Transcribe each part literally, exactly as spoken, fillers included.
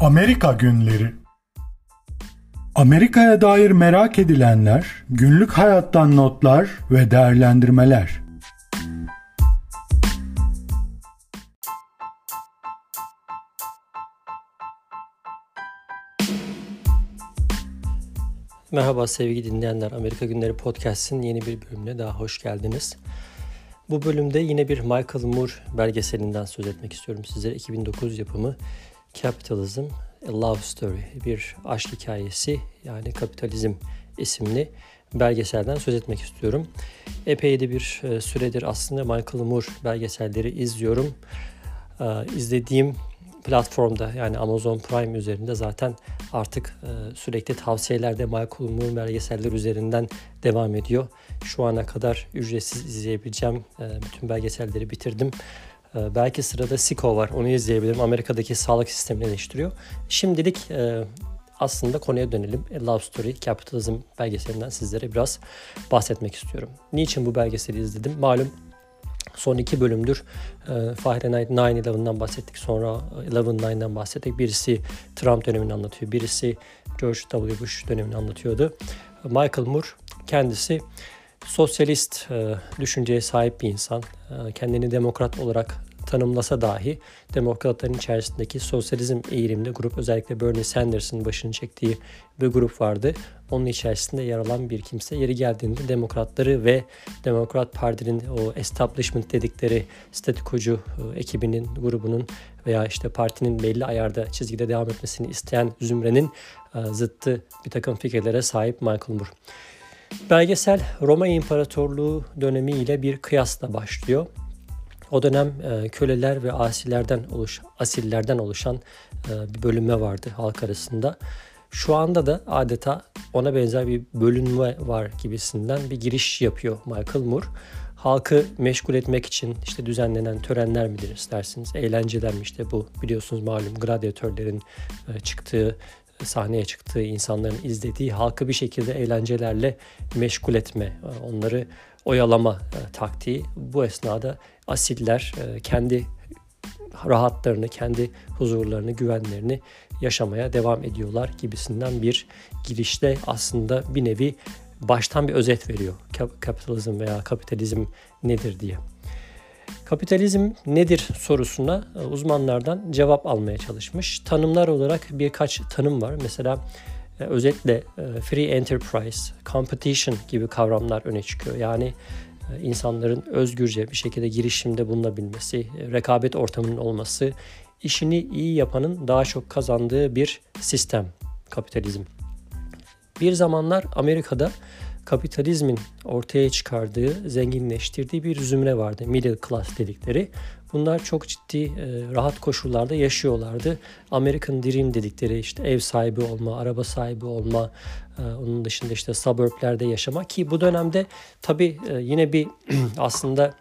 Amerika günleri. Amerika'ya dair merak edilenler, günlük hayattan notlar ve değerlendirmeler. Merhaba sevgili dinleyenler, Amerika Günleri Podcast'in yeni bir bölümüne daha hoş geldiniz. Bu bölümde yine bir Michael Moore belgeselinden söz etmek istiyorum sizlere. iki bin dokuz yapımı Capitalism: A Love Story, bir aşk hikayesi yani kapitalizm isimli belgeselden söz etmek istiyorum. Epey de bir süredir aslında Michael Moore belgeselleri izliyorum. İzlediğim platformda yani Amazon Prime üzerinde zaten artık sürekli tavsiyelerde Michael Moore belgeseller üzerinden devam ediyor. Şu ana kadar ücretsiz izleyebileceğim bütün belgeselleri bitirdim. Belki sırada Siko var, onu izleyebilirim. Amerika'daki sağlık sistemini eleştiriyor. Şimdilik aslında konuya dönelim. A Love Story, Capitalism belgeselinden sizlere biraz bahsetmek istiyorum. Niçin bu belgeseli izledim? Malum son iki bölümdür Fahrenheit dokuz on bir'den bahsettik. Sonra on bir on dokuzu'dan bahsettik. Birisi Trump dönemini anlatıyor. Birisi George W. Bush dönemini anlatıyordu. Michael Moore kendisi sosyalist e, düşünceye sahip bir insan. E, kendini demokrat olarak tanımlasa dahi demokratların içerisindeki sosyalizm eğilimli grup, özellikle Bernie Sanders'ın başını çektiği bir grup vardı. Onun içerisinde yer alan bir kimse, yeri geldiğinde demokratları ve Demokrat Parti'nin o establishment dedikleri statükocu e, ekibinin, grubunun veya işte partinin belli ayarda çizgide devam etmesini isteyen zümrenin e, zıttı bir takım fikirlere sahip Michael Moore. Belgesel Roma İmparatorluğu dönemi ile bir kıyasla başlıyor. O dönem köleler ve asilerden oluş, asillerden oluşan bir bölünme vardı halk arasında. Şu anda da adeta ona benzer bir bölünme var gibisinden bir giriş yapıyor Michael Moore. Halkı meşgul etmek için işte düzenlenen törenler midir istersiniz, eğlenceler mi, işte bu biliyorsunuz malum gladyatörlerin çıktığı, sahneye çıktığı, insanların izlediği, halkı bir şekilde eğlencelerle meşgul etme, onları oyalama taktiği. Bu esnada asiller kendi rahatlarını, kendi huzurlarını, güvenlerini yaşamaya devam ediyorlar gibisinden bir girişle aslında bir nevi baştan bir özet veriyor. Kapitalizm veya kapitalizm nedir diye. Kapitalizm nedir sorusuna uzmanlardan cevap almaya çalışmış. Tanımlar olarak birkaç tanım var. Mesela özetle free enterprise, competition gibi kavramlar öne çıkıyor. Yani insanların özgürce bir şekilde girişimde bulunabilmesi, rekabet ortamının olması, işini iyi yapanın daha çok kazandığı bir sistem kapitalizm. Bir zamanlar Amerika'da kapitalizmin ortaya çıkardığı, zenginleştirdiği bir zümre vardı. Middle class dedikleri. Bunlar çok ciddi rahat koşullarda yaşıyorlardı. American Dream dedikleri işte ev sahibi olma, araba sahibi olma, onun dışında işte suburblerde yaşama, ki bu dönemde tabii yine bir aslında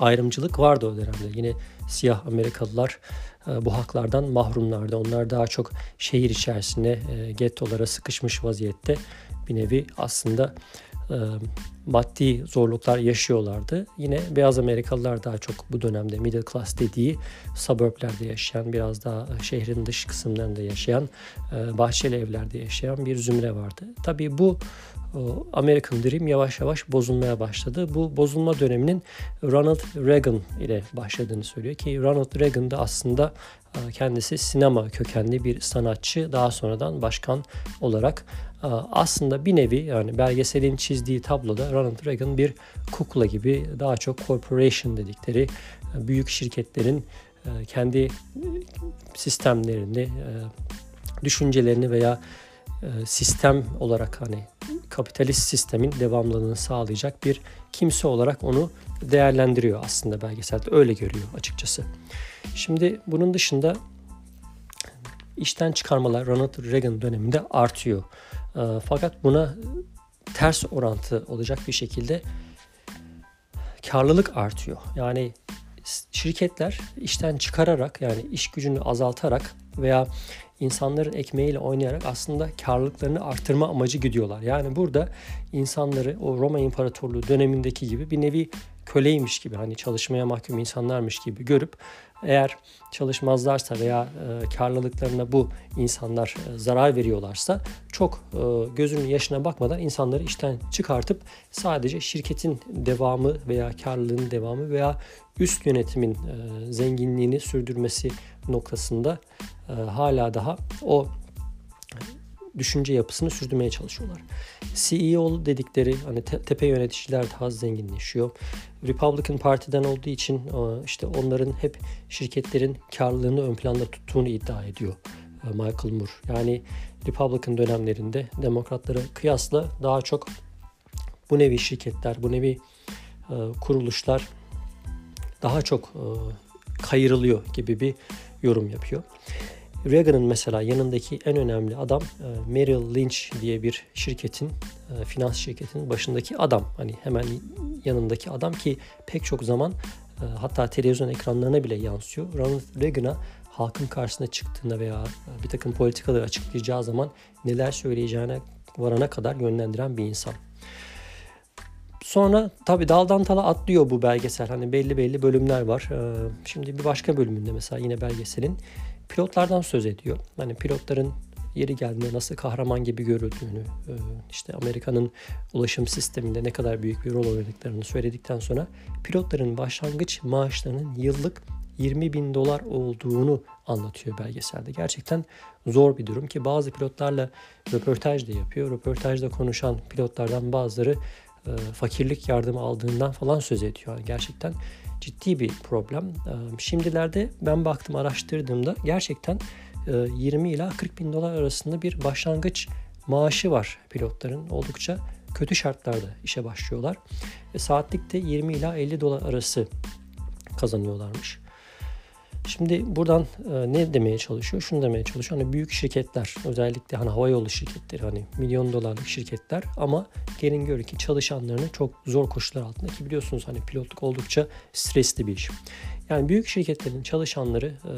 ayrımcılık vardı o dönemde. Yine siyah Amerikalılar bu haklardan mahrumlardı. Onlar daha çok şehir içerisine, gettolara sıkışmış vaziyette bir nevi aslında e, maddi zorluklar yaşıyorlardı. Yine beyaz Amerikalılar daha çok bu dönemde middle class dediği suburblerde yaşayan, biraz daha şehrin dış kısımlarında yaşayan, e, bahçeli evlerde yaşayan bir zümre vardı. Tabii bu o, American Dream yavaş yavaş bozulmaya başladı. Bu bozulma döneminin Ronald Reagan ile başladığını söylüyor ki Ronald Reagan da aslında kendisi sinema kökenli bir sanatçı, daha sonradan başkan olarak. Aslında bir nevi yani belgeselin çizdiği tabloda Ronald Reagan bir kukla gibi, daha çok corporation dedikleri büyük şirketlerin kendi sistemlerini, düşüncelerini veya sistem olarak hani kapitalist sistemin devamlılığını sağlayacak bir kimse olarak onu değerlendiriyor aslında belgeselde. Öyle görüyor açıkçası. Şimdi bunun dışında işten çıkarmalar Ronald Reagan döneminde artıyor. Fakat buna ters orantı olacak bir şekilde karlılık artıyor. Yani şirketler işten çıkararak, yani iş gücünü azaltarak veya insanların ekmeğiyle oynayarak aslında karlılıklarını artırma amacı gidiyorlar. Yani burada insanları o Roma İmparatorluğu dönemindeki gibi bir nevi köleymiş gibi, hani çalışmaya mahkum insanlarmış gibi görüp, eğer çalışmazlarsa veya e, karlılıklarına bu insanlar e, zarar veriyorlarsa çok e, gözünün yaşına bakmadan insanları işten çıkartıp sadece şirketin devamı veya karlılığın devamı veya üst yönetimin e, zenginliğini sürdürmesi noktasında e, hala daha o düşünce yapısını sürdürmeye çalışıyorlar. C E O dedikleri hani tepe yöneticiler daha zenginleşiyor. Republican Parti'den olduğu için işte onların hep şirketlerin karlılığını ön planda tuttuğunu iddia ediyor Michael Moore. Yani Republican dönemlerinde demokratlara kıyasla daha çok bu nevi şirketler, bu nevi kuruluşlar daha çok kayırılıyor gibi bir yorum yapıyor. Reagan'ın mesela yanındaki en önemli adam Merrill Lynch diye bir şirketin, finans şirketinin başındaki adam. Hani hemen yanındaki adam ki pek çok zaman hatta televizyon ekranlarına bile yansıyor. Ronald Reagan'a halkın karşısına çıktığında veya bir takım politikaları açıklayacağı zaman neler söyleyeceğine varana kadar yönlendiren bir insan. Sonra tabii daldan dala atlıyor bu belgesel. Hani belli belli bölümler var. Şimdi bir başka bölümünde mesela yine belgeselin pilotlardan söz ediyor. Hani pilotların yeri geldiğinde nasıl kahraman gibi görüldüğünü, işte Amerika'nın ulaşım sisteminde ne kadar büyük bir rol oynadıklarını söyledikten sonra pilotların başlangıç maaşlarının yıllık yirmi bin dolar olduğunu anlatıyor belgeselde. Gerçekten zor bir durum ki bazı pilotlarla röportaj da yapıyor. Röportajda konuşan pilotlardan bazıları fakirlik yardımı aldığından falan söz ediyor. Yani gerçekten ciddi bir problem. Şimdilerde ben baktım, araştırdığımda gerçekten yirmi ila kırk bin dolar arasında bir başlangıç maaşı var pilotların. Oldukça kötü şartlarda işe başlıyorlar. Ve saatlik de yirmi ila elli dolar arası kazanıyorlarmış. Şimdi buradan ne demeye çalışıyor? Şunu demeye çalışıyor. Hani büyük şirketler, özellikle hani havayolu şirketleri, hani milyon dolarlık şirketler ama gelin görün ki çalışanlarını çok zor koşullar altında, ki biliyorsunuz hani pilotluk oldukça stresli bir iş. Yani büyük şirketlerin çalışanları e,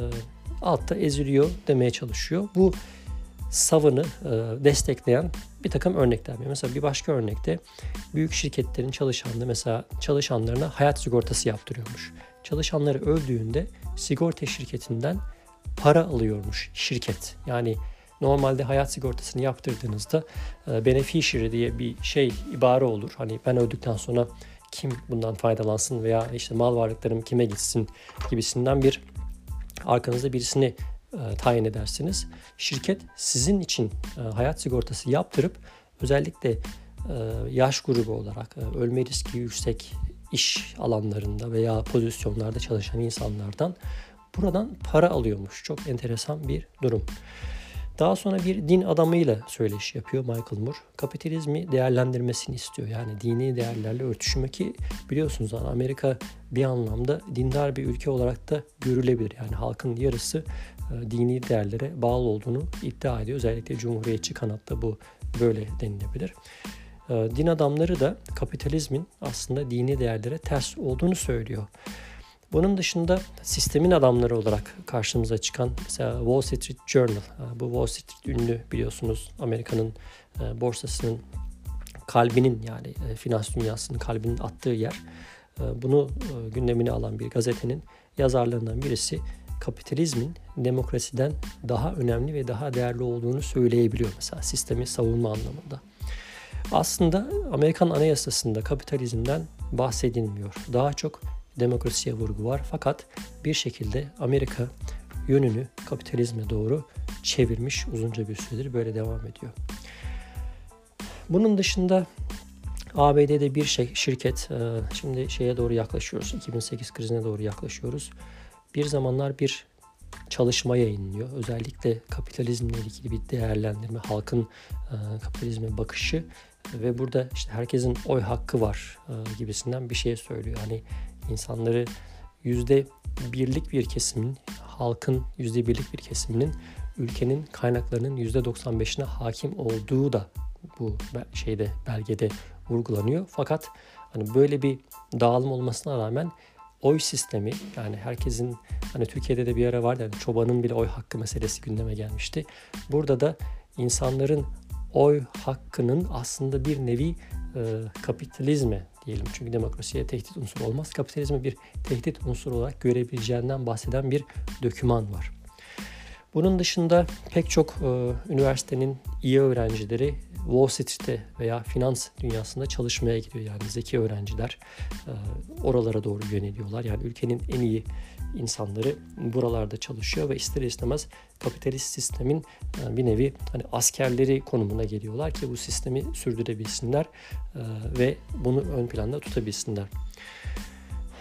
altta eziliyor demeye çalışıyor. Bu savını e, destekleyen bir takım örnekler. Mesela bir başka örnekte büyük şirketlerin çalışanları mesela çalışanlarına hayat sigortası yaptırıyormuş. Çalışanları öldüğünde sigorta şirketinden para alıyormuş şirket. Yani normalde hayat sigortasını yaptırdığınızda e, beneficiary diye bir şey, ibare olur. Hani ben öldükten sonra kim bundan faydalansın veya işte mal varlıklarım kime gitsin gibisinden bir arkanızda birisini e, tayin edersiniz. Şirket sizin için e, hayat sigortası yaptırıp özellikle e, yaş grubu olarak e, ölme riski yüksek iş alanlarında veya pozisyonlarda çalışan insanlardan buradan para alıyormuş. Çok enteresan bir durum. Daha sonra bir din adamıyla söyleşi yapıyor Michael Moore. Kapitalizmi değerlendirmesini istiyor. Yani dini değerlerle örtüşme, ki biliyorsunuz yani Amerika bir anlamda dindar bir ülke olarak da görülebilir. Yani halkın yarısı dini değerlere bağlı olduğunu iddia ediyor. Özellikle Cumhuriyetçi kanatta bu böyle denilebilir. Din adamları da kapitalizmin aslında dini değerlere ters olduğunu söylüyor. Bunun dışında sistemin adamları olarak karşımıza çıkan mesela Wall Street Journal. Bu Wall Street ünlü, biliyorsunuz Amerika'nın borsasının kalbinin, yani finans dünyasının kalbinin attığı yer. Bunu gündemine alan bir gazetenin yazarlarından birisi kapitalizmin demokrasiden daha önemli ve daha değerli olduğunu söyleyebiliyor mesela sistemi savunma anlamında. Aslında Amerikan Anayasası'nda kapitalizmden bahsedilmiyor. Daha çok demokrasiye vurgu var. Fakat bir şekilde Amerika yönünü kapitalizme doğru çevirmiş, uzunca bir süredir böyle devam ediyor. Bunun dışında A B D'de bir şey, şirket, şimdi şeye doğru yaklaşıyoruz, iki bin sekiz krizine doğru yaklaşıyoruz. Bir zamanlar bir çalışma yayınlıyor. Özellikle kapitalizmle ilgili bir değerlendirme, halkın kapitalizme bakışı. Ve burada işte herkesin oy hakkı var gibisinden bir şey söylüyor. Hani insanları yüzde birlik bir kesimin, halkın yüzde birlik bir kesiminin ülkenin kaynaklarının yüzde doksan beşine hakim olduğu da bu şeyde, belgede vurgulanıyor. Fakat hani böyle bir dağılım olmasına rağmen oy sistemi, yani herkesin, hani Türkiye'de de bir ara vardı, yani çobanın bile oy hakkı meselesi gündeme gelmişti. Burada da insanların oy hakkının aslında bir nevi e, kapitalizme diyelim. Çünkü demokrasiye tehdit unsuru olmaz. Kapitalizmi bir tehdit unsuru olarak görebileceğinden bahseden bir doküman var. Bunun dışında pek çok e, üniversitenin iyi öğrencileri Wall Street'te veya finans dünyasında çalışmaya gidiyor. Yani zeki öğrenciler e, oralara doğru yöneliyorlar. Yani ülkenin en iyi insanları buralarda çalışıyor ve ister istemez kapitalist sistemin e, bir nevi hani askerleri konumuna geliyorlar ki bu sistemi sürdürebilsinler e, ve bunu ön planda tutabilsinler.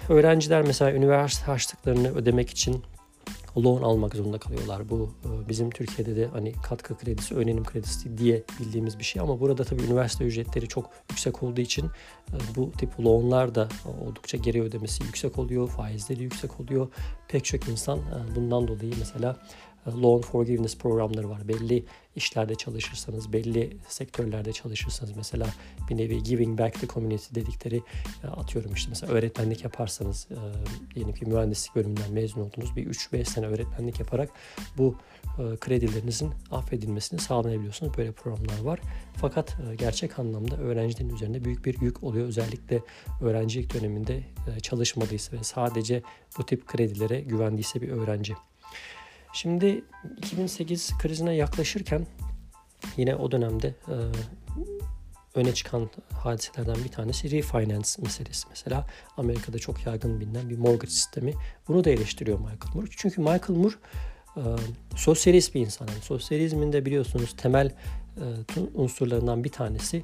Öğrenciler mesela üniversite harçlıklarını ödemek için loan almak zorunda kalıyorlar. Bu bizim Türkiye'de de hani katkı kredisi, öğrenim kredisi diye bildiğimiz bir şey ama burada tabii üniversite ücretleri çok yüksek olduğu için bu tip loanlar da oldukça geri ödemesi yüksek oluyor, faizleri yüksek oluyor. Pek çok insan bundan dolayı mesela loan forgiveness programları var. Belli işlerde çalışırsanız, belli sektörlerde çalışırsanız mesela bir nevi giving back the community dedikleri atıyorum işte mesela öğretmenlik yaparsanız diyelim ki mühendislik bölümünden mezun oldunuz. Bir üç beş sene öğretmenlik yaparak bu kredilerinizin affedilmesini sağlayabiliyorsunuz. Böyle programlar var. Fakat gerçek anlamda öğrencilerin üzerinde büyük bir yük oluyor. Özellikle öğrencilik döneminde çalışmadıysa ve sadece bu tip kredilere güvendiyse bir öğrenci. Şimdi iki bin sekiz krizine yaklaşırken yine o dönemde e, öne çıkan hadiselerden bir tanesi refinance meselesi. Mesela Amerika'da çok yaygın bilinen bir mortgage sistemi. Bunu da eleştiriyor Michael Moore. Çünkü Michael Moore e, sosyalist bir insan. Yani sosyalizmin de biliyorsunuz temel e, unsurlarından bir tanesi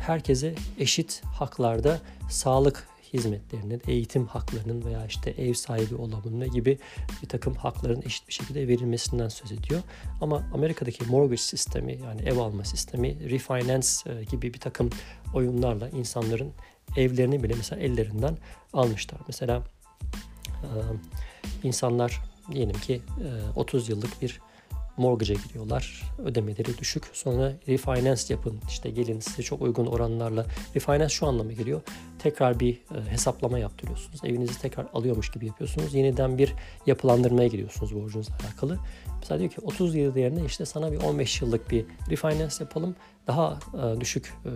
herkese eşit haklarda sağlık hizmetlerinin, eğitim haklarının veya işte ev sahibi olabilme gibi bir takım hakların eşit bir şekilde verilmesinden söz ediyor. Ama Amerika'daki mortgage sistemi yani ev alma sistemi refinance gibi bir takım oyunlarla insanların evlerini bile mesela ellerinden almışlar. Mesela insanlar diyelim ki otuz yıllık bir mortgage'e giriyorlar. Ödemeleri düşük. Sonra refinance yapın. İşte gelin size çok uygun oranlarla. Refinance şu anlama geliyor. Tekrar bir e, hesaplama yaptırıyorsunuz. Evinizi tekrar alıyormuş gibi yapıyorsunuz. Yeniden bir yapılandırmaya gidiyorsunuz borcunuzla alakalı. Mesela diyor ki otuz yıl yerine işte sana bir on beş yıllık bir refinance yapalım. Daha e, düşük e,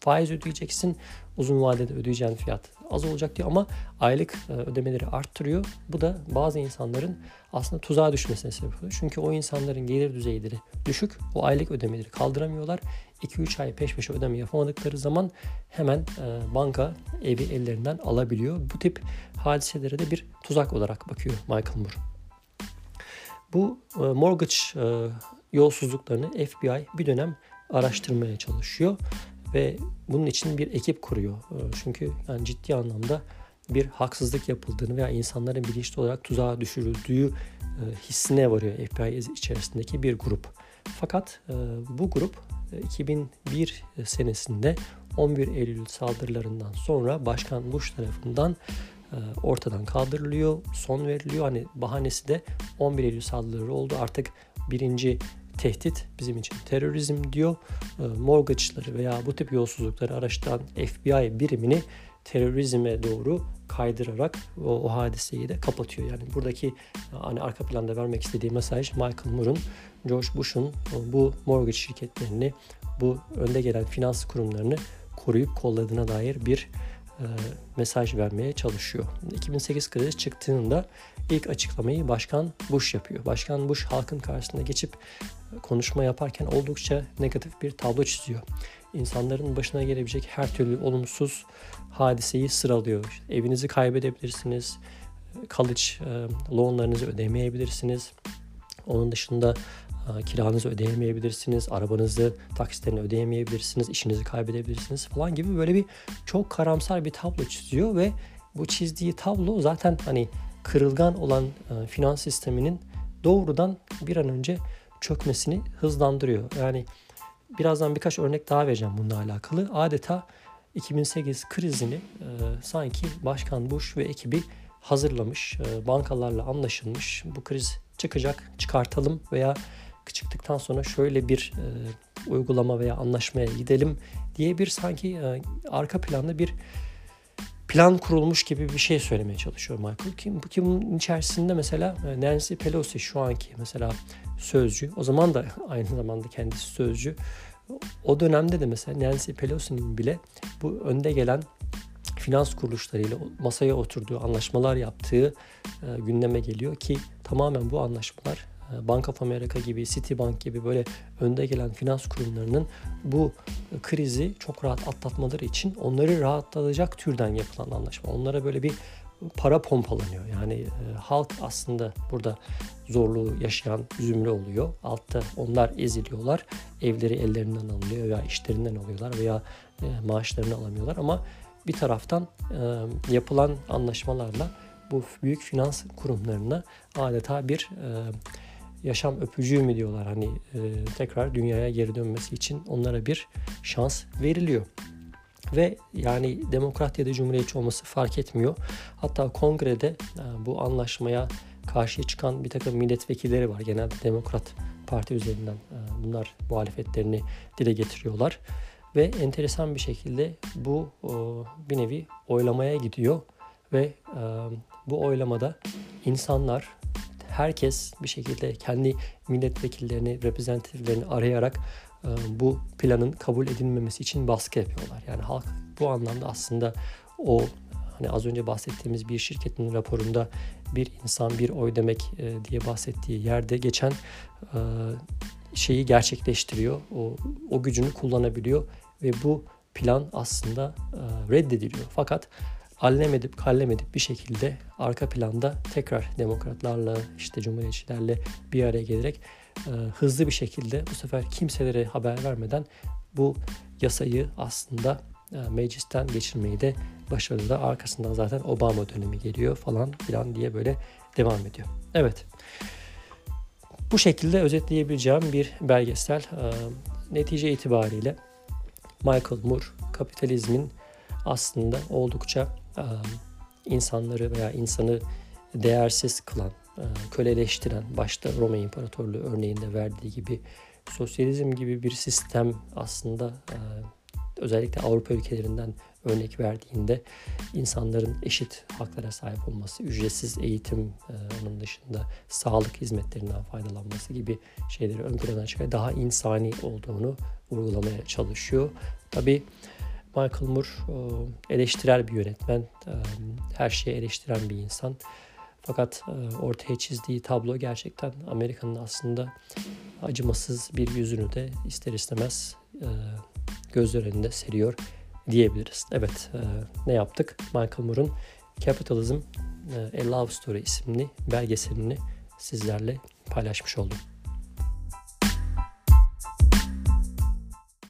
faiz ödeyeceksin. Uzun vadede ödeyeceğin fiyat az olacak diyor ama aylık ödemeleri arttırıyor. Bu da bazı insanların aslında tuzağa düşmesine sebep oluyor. Çünkü o insanların gelir düzeyleri düşük. O aylık ödemeleri kaldıramıyorlar. iki üç ay peş peşe ödeme yapamadıkları zaman hemen banka evi ellerinden alabiliyor. Bu tip hadiselere de bir tuzak olarak bakıyor Michael Moore. Bu mortgage yolsuzluklarını F B I bir dönem araştırmaya çalışıyor. Ve bunun için bir ekip kuruyor. Çünkü yani ciddi anlamda bir haksızlık yapıldığını veya insanların bilinçli olarak tuzağa düşürüldüğü hissine varıyor F B I içerisindeki bir grup. Fakat bu grup iki bin bir senesinde on bir Eylül saldırılarından sonra Başkan Bush tarafından ortadan kaldırılıyor, son veriliyor. Hani bahanesi de on bir Eylül saldırıları oldu. Artık birinci tehdit bizim için terörizm diyor. Mortgage'ları veya bu tip yolsuzlukları araştıran F B I birimini terörizme doğru kaydırarak o, o hadiseyi de kapatıyor. Yani buradaki hani arka planda vermek istediği mesaj Michael Moore'un, George Bush'un bu mortgage şirketlerini, bu önde gelen finans kurumlarını koruyup kolladığına dair bir e, mesaj vermeye çalışıyor. iki bin sekiz krizi çıktığında ilk açıklamayı Başkan Bush yapıyor. Başkan Bush halkın karşısına geçip konuşma yaparken oldukça negatif bir tablo çiziyor. İnsanların başına gelebilecek her türlü olumsuz hadiseyi sıralıyor. Evinizi kaybedebilirsiniz, college loanlarınızı ödemeyebilirsiniz, onun dışında kiranızı ödeyemeyebilirsiniz, arabanızı, taksitlerini ödeyemeyebilirsiniz, işinizi kaybedebilirsiniz falan gibi böyle bir çok karamsar bir tablo çiziyor ve bu çizdiği tablo zaten hani kırılgan olan finans sisteminin doğrudan bir an önce çökmesini hızlandırıyor. Yani birazdan birkaç örnek daha vereceğim bununla alakalı. Adeta iki bin sekiz krizini e, sanki Başkan Bush ve ekibi hazırlamış, e, bankalarla anlaşılmış. Bu kriz çıkacak, çıkartalım veya çıktıktan sonra şöyle bir e, uygulama veya anlaşmaya gidelim diye bir sanki e, arka planda bir plan kurulmuş gibi bir şey söylemeye çalışıyor Michael. Kim, bu kimin içerisinde mesela Nancy Pelosi şu anki mesela sözcü. O zaman da aynı zamanda kendisi sözcü. O dönemde de mesela Nancy Pelosi'nin bile bu önde gelen finans kuruluşlarıyla masaya oturduğu, anlaşmalar yaptığı e, gündeme geliyor ki tamamen bu anlaşmalar e, Bank of America gibi, Citibank gibi böyle önde gelen finans kurumlarının bu e, krizi çok rahat atlatmaları için onları rahatlatacak türden yapılan anlaşma. Onlara böyle bir para pompalanıyor. Yani e, halk aslında burada zorluğu yaşayan üzümlü oluyor. Altta onlar eziliyorlar. Evleri ellerinden alınıyor veya işlerinden alıyorlar veya e, maaşlarını alamıyorlar ama bir taraftan e, yapılan anlaşmalarla bu büyük finans kurumlarına adeta bir e, yaşam öpücüğü mü diyorlar, hani e, tekrar dünyaya geri dönmesi için onlara bir şans veriliyor. Ve yani demokrat ya da cumhuriyetçi olması fark etmiyor. Hatta kongrede e, bu anlaşmaya karşıya çıkan bir takım milletvekilleri var. Genelde Demokrat Parti üzerinden e, bunlar muhalefetlerini dile getiriyorlar. Ve enteresan bir şekilde bu bir nevi oylamaya gidiyor ve bu oylamada insanlar, herkes bir şekilde kendi milletvekillerini, reprezentatiflerini arayarak bu planın kabul edilmemesi için baskı yapıyorlar. Yani halk bu anlamda aslında o hani az önce bahsettiğimiz bir şirketin raporunda bir insan bir oy demek diye bahsettiği yerde geçen şeyi gerçekleştiriyor. O, o gücünü kullanabiliyor ve bu plan aslında e, reddediliyor. Fakat allem edip kallem edip bir şekilde arka planda tekrar demokratlarla, işte cumhuriyetçilerle bir araya gelerek e, hızlı bir şekilde bu sefer kimselere haber vermeden bu yasayı aslında e, meclisten geçirmeyi de başarılı. Arkasından zaten Obama dönemi geliyor falan filan diye böyle devam ediyor. Evet. Bu şekilde özetleyebileceğim bir belgesel. E, netice itibariyle Michael Moore kapitalizmin aslında oldukça e, insanları veya insanı değersiz kılan, e, köleleştiren, başta Roma İmparatorluğu örneğinde verdiği gibi sosyalizm gibi bir sistem aslında e, özellikle Avrupa ülkelerinden örnek verdiğinde insanların eşit haklara sahip olması, ücretsiz eğitim, e, onun dışında sağlık hizmetlerinden faydalanması gibi şeyleri ön plana çıkar, daha insani olduğunu vurgulamaya çalışıyor. Tabii Michael Moore e, eleştirel bir yönetmen, e, her şeyi eleştiren bir insan. Fakat e, ortaya çizdiği tablo gerçekten Amerika'nın aslında acımasız bir yüzünü de ister istemez e, gözler önünde seriyor diyebiliriz. Evet, e, ne yaptık? Michael Moore'un Capitalism: A Love Story isimli belgeselini sizlerle paylaşmış oldum.